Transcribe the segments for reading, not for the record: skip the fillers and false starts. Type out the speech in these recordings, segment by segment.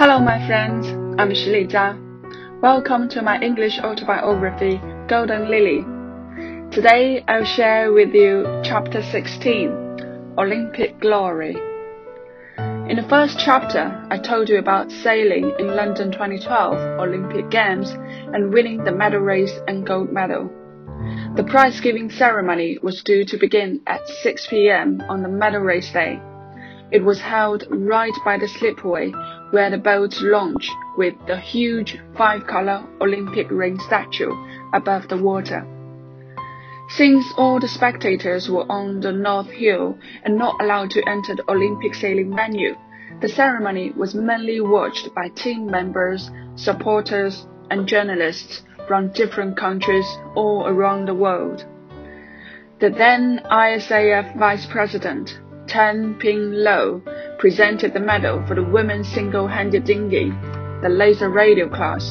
Hello, my friends. I'm Shi Li Jia. Welcome to my English autobiography, Golden Lily. Today, I'll share with you Chapter 16, Olympic Glory. In the first chapter, I told you about sailing in London 2012 Olympic Games and winning the medal race and gold medal. The prize-giving ceremony was due to begin at 6 p.m. on the medal race day. It was held right by the slipway where the boats launch with the huge five-color Olympic ring statue above the water. Since all the spectators were on the North Hill and not allowed to enter the Olympic sailing venue, the ceremony was mainly watched by team members, supporters, and journalists from different countries all around the world. The then ISAF Vice President, Tan Ping Lo, presented the medal for the women's single-handed dinghy, the laser radio class.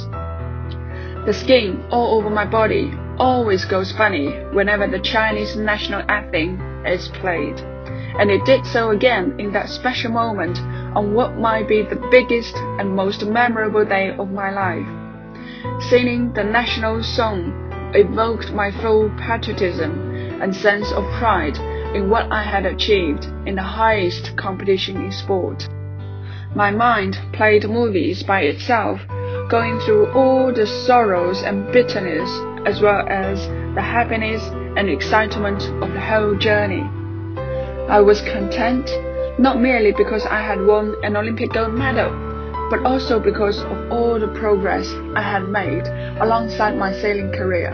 The skin all over my body always goes funny whenever the Chinese national anthem is played, and it did so again in that special moment on what might be the biggest and most memorable day of my life. Singing the national song evoked my full patriotism and sense of pride in what I had achieved in the highest competition in sport. My mind played movies by itself, going through all the sorrows and bitterness as well as the happiness and excitement of the whole journey. I was content, not merely because I had won an Olympic gold medal, but also because of all the progress I had made alongside my sailing career.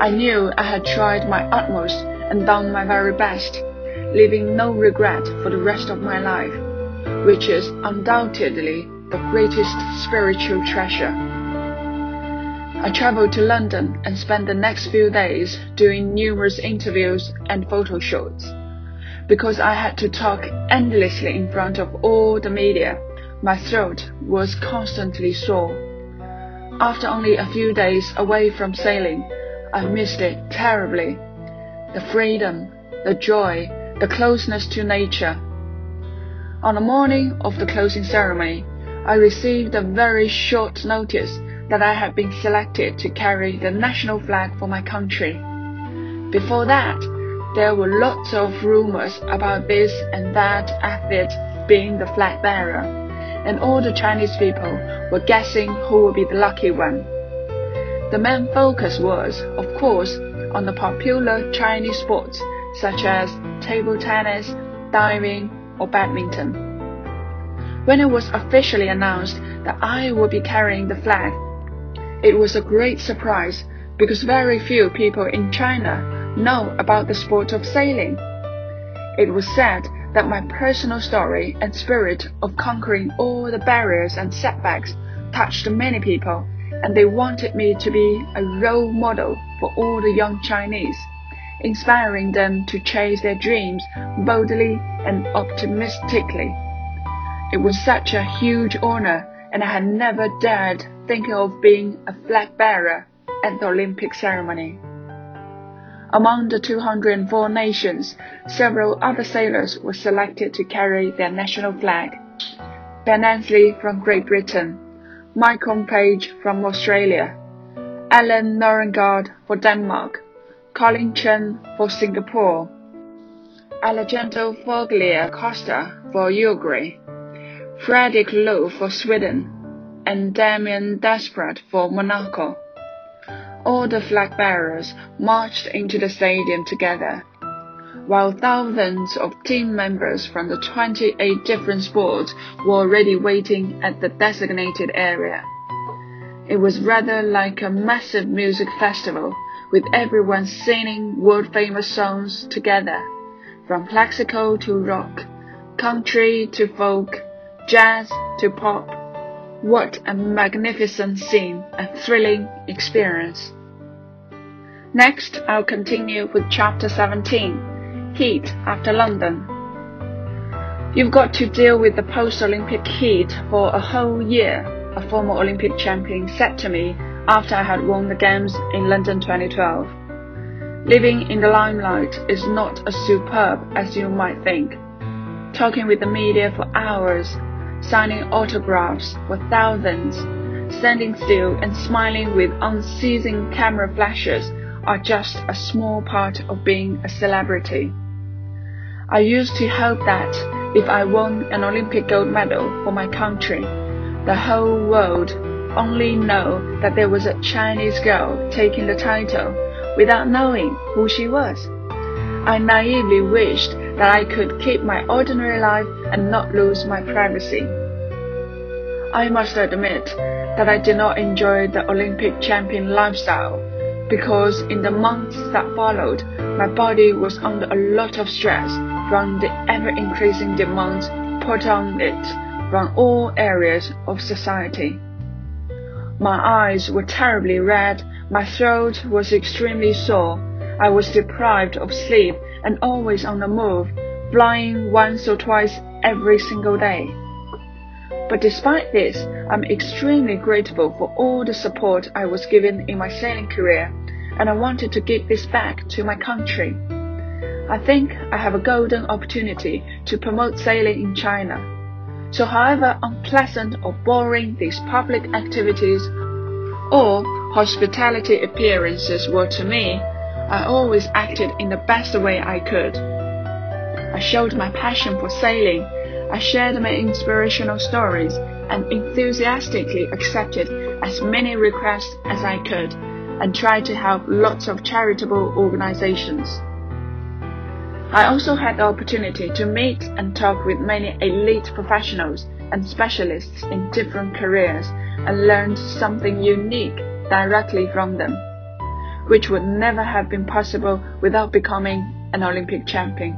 I knew I had tried my utmost and done my very best, leaving no regret for the rest of my life, which is undoubtedly the greatest spiritual treasure. I traveled to London and spent the next few days doing numerous interviews and photo shoots. Because I had to talk endlessly in front of all the media, my throat was constantly sore. After only a few days away from sailing, I missed it terribly. The freedom, the joy, the closeness to nature. On the morning of the closing ceremony, I received a very short notice that I had been selected to carry the national flag for my country. Before that, there were lots of rumors about this and that athlete being the flag bearer, and all the Chinese people were guessing who would be the lucky one. The main focus was, of course, on the popular Chinese sports such as table tennis, diving, or badminton. When it was officially announced that I would be carrying the flag, it was a great surprise because very few people in China know about the sport of sailing. It was said that my personal story and spirit of conquering all the barriers and setbacks touched many people, and they wanted me to be a role model for all the young Chinese, inspiring them to chase their dreams boldly and optimistically. It was such a huge honor, and I had never dared think of being a flag bearer at the Olympic ceremony. Among the 204 nations, several other sailors were selected to carry their national flag. Ben Ansley from Great Britain, Michael Page from Australia, Alan Norengard for Denmark, Colin Chen for Singapore, Alejandro Foglia-Costa for Uruguay, Fredrik Löw for Sweden, and Damien Desperat for Monaco. All the flag bearers marched into the stadium together, while thousands of team members from the 28 different sports were already waiting at the designated area. It was rather like a massive music festival, with everyone singing world-famous songs together, from classical to rock, country to folk, jazz to pop. What a magnificent scene and thrilling experience. Next, I'll continue with Chapter 17, Heat after London. You've got to deal with the post-Olympic heat for a whole year, a former Olympic champion said to me after I had won the Games in London 2012. Living in the limelight is not as superb as you might think. Talking with the media for hours, signing autographs for thousands, standing still and smiling with unceasing camera flashes are just a small part of being a celebrity. I used to hope that if I won an Olympic gold medal for my country, the whole world only know that there was a Chinese girl taking the title without knowing who she was. I naively wished that I could keep my ordinary life and not lose my privacy. I must admit that I did not enjoy the Olympic champion lifestyle, because in the months that followed, my body was under a lot of stress from the ever-increasing demands put on it from all areas of society. My eyes were terribly red, my throat was extremely sore, I was deprived of sleep and always on the move, flying once or twice every single day. But despite this, I'm extremely grateful for all the support I was given in my sailing career, and I wanted to give this back to my country. I think I have a golden opportunity to promote sailing in China. So however unpleasant or boring these public activities or hospitality appearances were to me, I always acted in the best way I could. I showed my passion for sailing, I shared my inspirational stories, and enthusiastically accepted as many requests as I could, and tried to help lots of charitable organizations. I also had the opportunity to meet and talk with many elite professionals and specialists in different careers, and learned something unique directly from them, which would never have been possible without becoming an Olympic champion.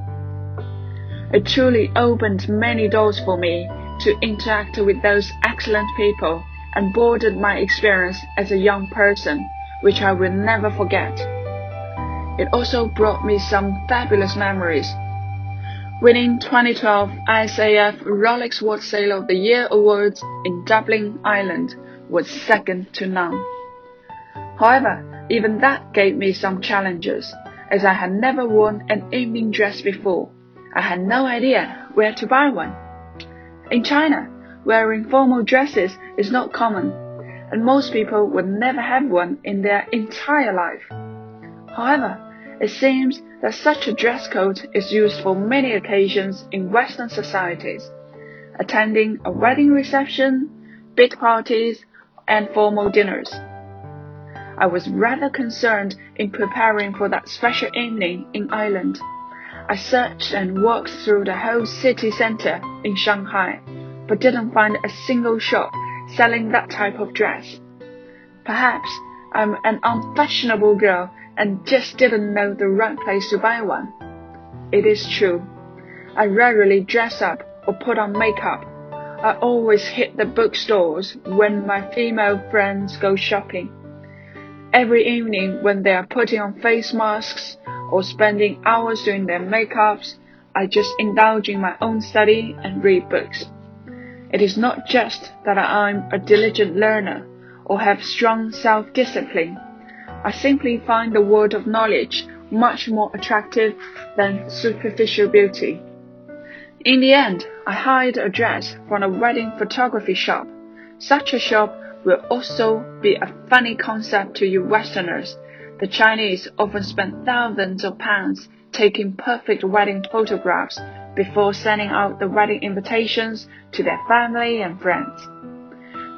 It truly opened many doors for me to interact with those excellent people and broadened my experience as a young person, which I will never forget. It also brought me some fabulous memories. Winning 2012 ISAF Rolex World Sailor of the Year Awards in Dublin, Ireland was second to none. However, even that gave me some challenges, as I had never worn an evening dress before. I had no idea where to buy one. In China, wearing formal dresses is not common, and most people would never have one in their entire life. However, it seems that such a dress code is used for many occasions in Western societies, attending a wedding reception, big parties, and formal dinners. I was rather concerned in preparing for that special evening in Ireland. I searched and walked through the whole city center in Shanghai, but didn't find a single shop selling that type of dress. Perhaps I'm an unfashionable girl and just didn't know the right place to buy one. It is true. I rarely dress up or put on makeup. I always hit the bookstores when my female friends go shopping. Every evening when they are putting on face masks or spending hours doing their makeups, I just indulge in my own study and read books. It is not just that I'm a diligent learner or have strong self-discipline. I simply find the world of knowledge much more attractive than superficial beauty. In the end, I hired a dress from a wedding photography shop. Such a shop will also be a funny concept to you Westerners. The Chinese often spend thousands of pounds taking perfect wedding photographs before sending out the wedding invitations to their family and friends.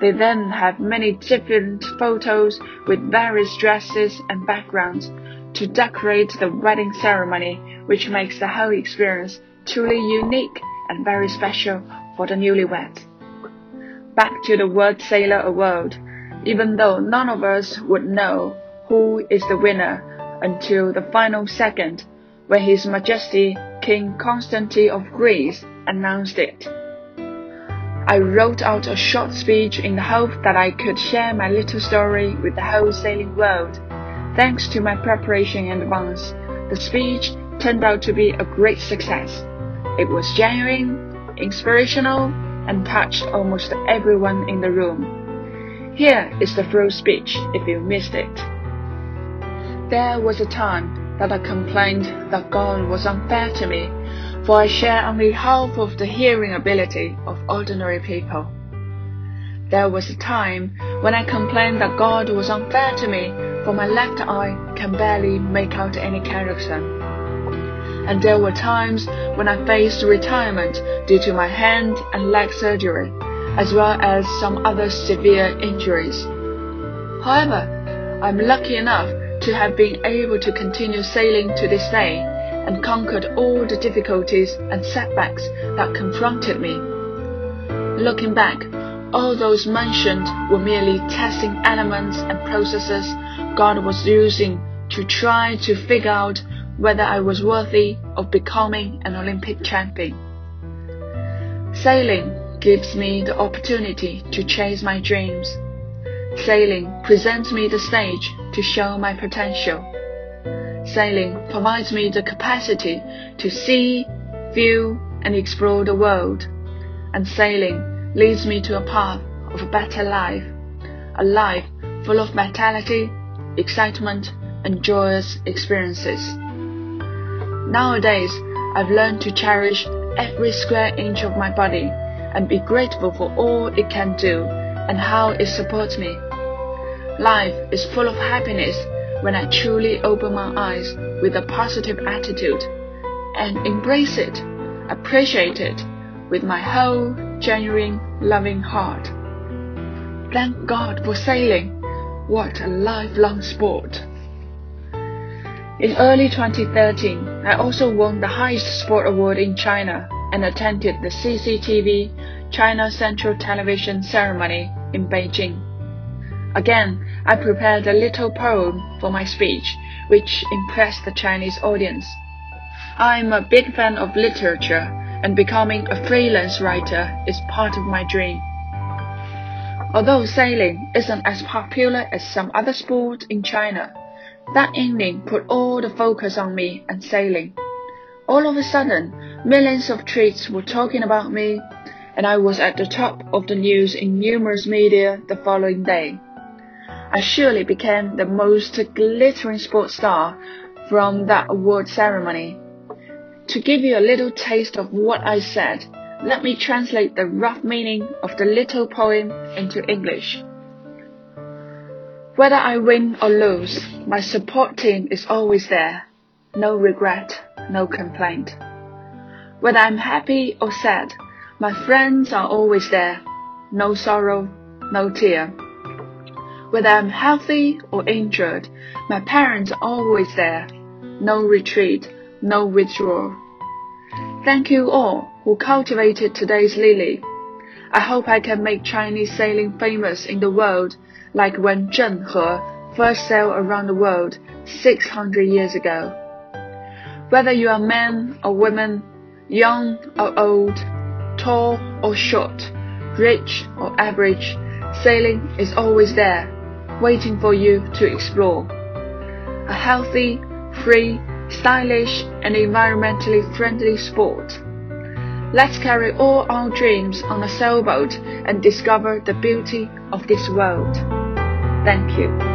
They then have many different photos with various dresses and backgrounds to decorate the wedding ceremony, which makes the whole experience truly unique and very special for the newlyweds. Back to the World Sailor Award. Even though none of us would know who is the winner until the final second, when His Majesty King Constantine of Greece announced it, I wrote out a short speech in the hope that I could share my little story with the whole sailing world. Thanks to my preparation in advance, the speech turned out to be a great success. It was genuine, inspirational, and touched almost everyone in the room. Here is the full speech if you missed it. There was a time that I complained that God was unfair to me, for I share on behalf of the hearing ability of ordinary people. There was a time when I complained that God was unfair to me, for my left eye can barely make out any character. And there were times when I faced retirement due to my hand and leg surgery, as well as some other severe injuries. However, I'm lucky enough to have been able to continue sailing to this day and conquered all the difficulties and setbacks that confronted me. Looking back, all those mentioned were merely testing elements and processes God was using to try to figure out whether I was worthy of becoming an Olympic champion. Sailing gives me the opportunity to chase my dreams. Sailing presents me the stage to show my potential. Sailing provides me the capacity to see, view, and explore the world. And sailing leads me to a path of a better life, a life full of vitality, excitement, and joyous experiences.Nowadays, I've learned to cherish every square inch of my body and be grateful for all it can do and how it supports me. Life is full of happiness when I truly open my eyes with a positive attitude and embrace it, appreciate it with my whole, genuine, loving heart. Thank God for sailing. What a lifelong sport!In early 2013, I also won the highest sport award in China and attended the CCTV China Central Television ceremony in Beijing. Again, I prepared a little poem for my speech, which impressed the Chinese audience. I'm a big fan of literature, and becoming a freelance writer is part of my dream. Although sailing isn't as popular as some other sports in China,That evening put all the focus on me and sailing. All of a sudden, millions of tweets were talking about me, and I was at the top of the news in numerous media the following day. I surely became the most glittering sports star from that award ceremony. To give you a little taste of what I said, let me translate the rough meaning of the little poem into English.Whether I win or lose, my support team is always there. No regret, no complaint. Whether I'm happy or sad, my friends are always there. No sorrow, no tear. Whether I'm healthy or injured, my parents are always there. No retreat, no withdrawal. Thank you all who cultivated today's lily. I hope I can make Chinese sailing famous in the world.Like when Zheng He first sailed around the world 600 years ago. Whether you are man or woman, young or old, tall or short, rich or average, sailing is always there, waiting for you to explore. A healthy, free, stylish and environmentally friendly sport. Let's carry all our dreams on a sailboat and discover the beauty of this world. Thank you.